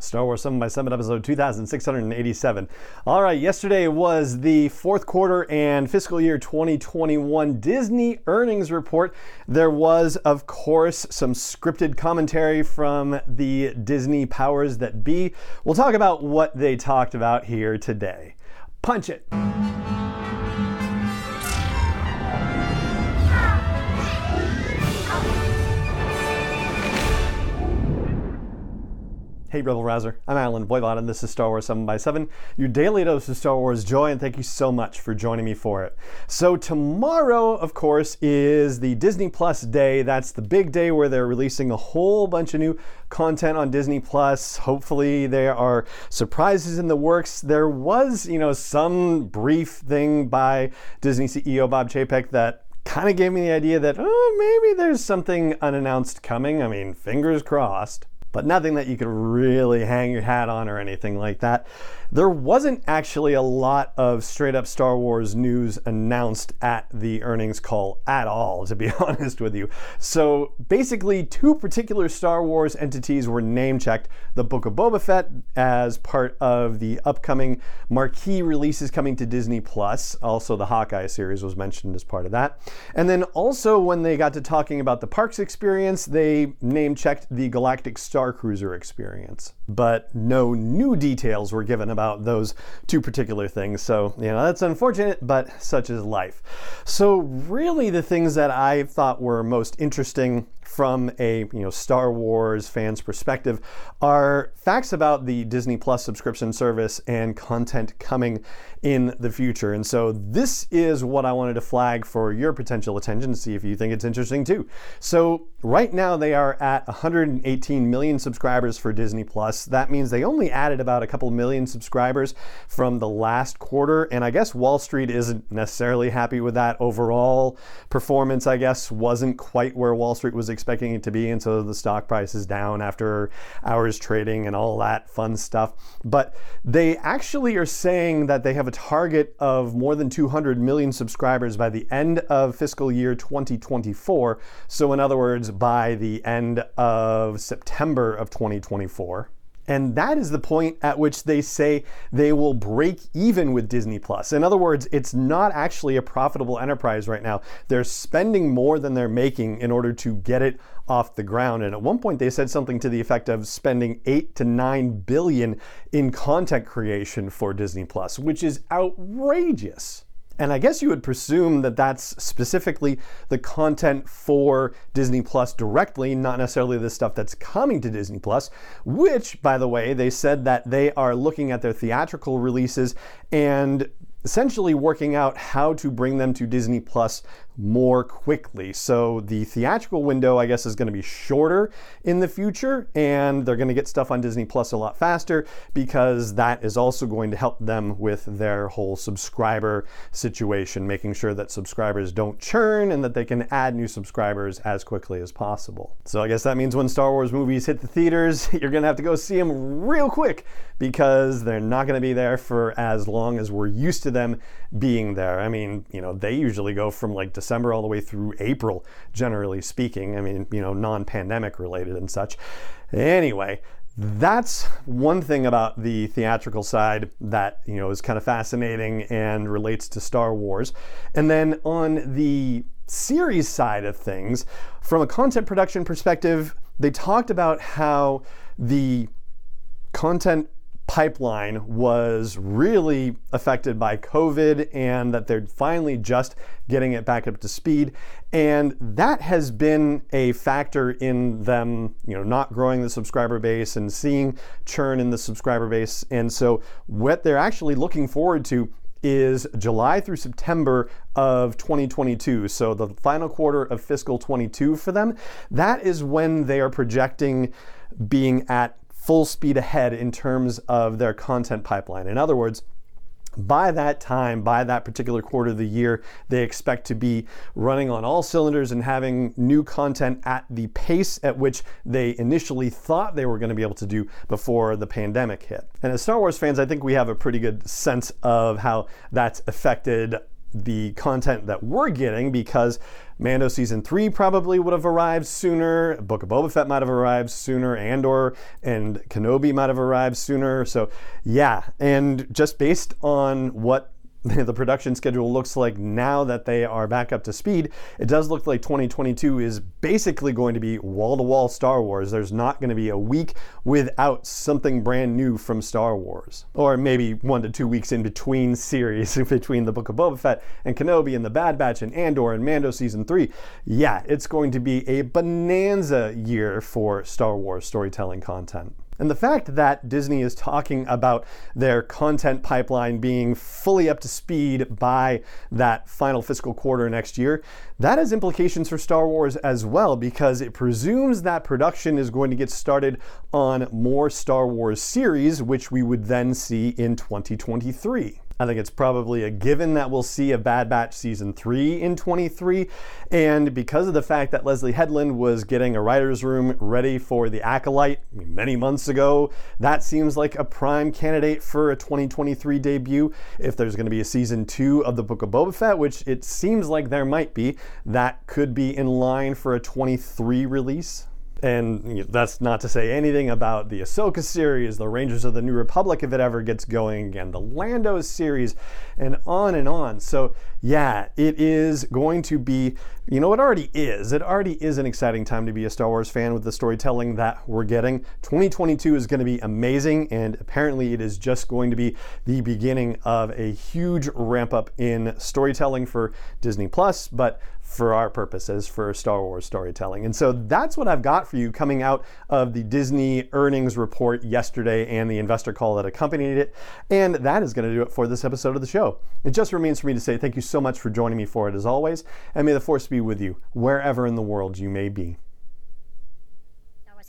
Star Wars 7x7 episode 2687. All right, yesterday was the fourth quarter and fiscal year 2021 Disney earnings report. There was, of course, some scripted commentary from the Disney powers that be. We'll talk about what they talked about here today. Punch it. Hey Rebel Rouser, I'm Alan Voivod and this is Star Wars 7x7, your daily dose of Star Wars joy, and thank you so much for joining me for it. So tomorrow, of course, is the Disney Plus day. That's the big day where they're releasing a whole bunch of new content on Disney Plus. Hopefully there are surprises in the works. There was, some brief thing by Disney CEO Bob Chapek that kind of gave me the idea that, maybe there's something unannounced coming. I mean, fingers crossed. But nothing that you could really hang your hat on or anything like that. There wasn't actually a lot of straight up Star Wars news announced at the earnings call at all, to be honest with you. So basically, two particular Star Wars entities were name checked. The Book of Boba Fett, as part of the upcoming marquee releases coming to Disney Plus. Also the Hawkeye series was mentioned as part of that. And then also when they got to talking about the parks experience, they name checked the Galactic Star Cruiser experience, but no new details were given about those two particular things. So, that's unfortunate, but such is life. So really the things that I thought were most interesting from a Star Wars fan's perspective are facts about the Disney Plus subscription service and content coming in the future. And so this is what I wanted to flag for your potential attention to see if you think it's interesting too. So right now they are at 118 million subscribers for Disney Plus. That means they only added about a couple million subscribers from the last quarter. And I guess Wall Street isn't necessarily happy with that overall performance. I guess wasn't quite where Wall Street was expecting it to be, and so the stock price is down after hours trading and all that fun stuff. But they actually are saying that they have a target of more than 200 million subscribers by the end of fiscal year 2024. So in other words, by the end of September of 2024. And that is the point at which they say they will break even with Disney Plus. In other words, it's not actually a profitable enterprise right now. They're spending more than they're making in order to get it off the ground. And at one point they said something to the effect of spending 8 to 9 billion in content creation for Disney Plus, which is outrageous. And I guess you would presume that that's specifically the content for Disney Plus directly, not necessarily the stuff that's coming to Disney Plus, which, by the way, they said that they are looking at their theatrical releases and essentially working out how to bring them to Disney Plus more quickly. So the theatrical window, I guess, is going to be shorter in the future, and they're going to get stuff on Disney Plus a lot faster because that is also going to help them with their whole subscriber situation, making sure that subscribers don't churn and that they can add new subscribers as quickly as possible. So I guess that means when Star Wars movies hit the theaters, you're going to have to go see them real quick because they're not going to be there for as long as we're used to them being there. I mean, they usually go from like December all the way through April, generally speaking. I mean, non-pandemic related and such. Anyway, that's one thing about the theatrical side that, is kind of fascinating and relates to Star Wars. And then on the series side of things, from a content production perspective, they talked about how the content pipeline was really affected by COVID and that they're finally just getting it back up to speed. And that has been a factor in them, not growing the subscriber base and seeing churn in the subscriber base. And so what they're actually looking forward to is July through September of 2022. So the final quarter of fiscal 22 for them, that is when they are projecting being at full speed ahead in terms of their content pipeline. In other words, by that time, by that particular quarter of the year, they expect to be running on all cylinders and having new content at the pace at which they initially thought they were going to be able to do before the pandemic hit. And as Star Wars fans, I think we have a pretty good sense of how that's affected the content that we're getting, because Mando season 3 probably would have arrived sooner, Book of Boba Fett might have arrived sooner, Andor and Kenobi might have arrived sooner. So yeah, and just based on what the production schedule looks like now that they are back up to speed, it does look like 2022 is basically going to be wall-to-wall Star Wars. There's not going to be a week without something brand new from Star Wars. Or maybe 1 to 2 weeks in between series, between The Book of Boba Fett and Kenobi and The Bad Batch and Andor and Mando Season 3. Yeah, it's going to be a bonanza year for Star Wars storytelling content. And the fact that Disney is talking about their content pipeline being fully up to speed by that final fiscal quarter next year, that has implications for Star Wars as well, because it presumes that production is going to get started on more Star Wars series, which we would then see in 2023. I think it's probably a given that we'll see a Bad Batch Season 3 in 23, and because of the fact that Leslie Headland was getting a writer's room ready for The Acolyte many months ago, that seems like a prime candidate for a 2023 debut. If there's going to be a Season 2 of The Book of Boba Fett, which it seems like there might be, that could be in line for a 23 release. And that's not to say anything about the Ahsoka series, the Rangers of the New Republic, if it ever gets going again, the Lando series, and on and on. So yeah, it is going to be, you know, it already is an exciting time to be a Star Wars fan with the storytelling that we're getting. 2022 is going to be amazing, and apparently it is just going to be the beginning of a huge ramp up in storytelling for Disney Plus, but for our purposes, for Star Wars storytelling. And so that's what I've got for you coming out of the Disney earnings report yesterday and the investor call that accompanied it. And that is going to do it for this episode of the show. It just remains for me to say thank you so much for joining me for it as always, and may the force be with you wherever in the world you may be. Star Wars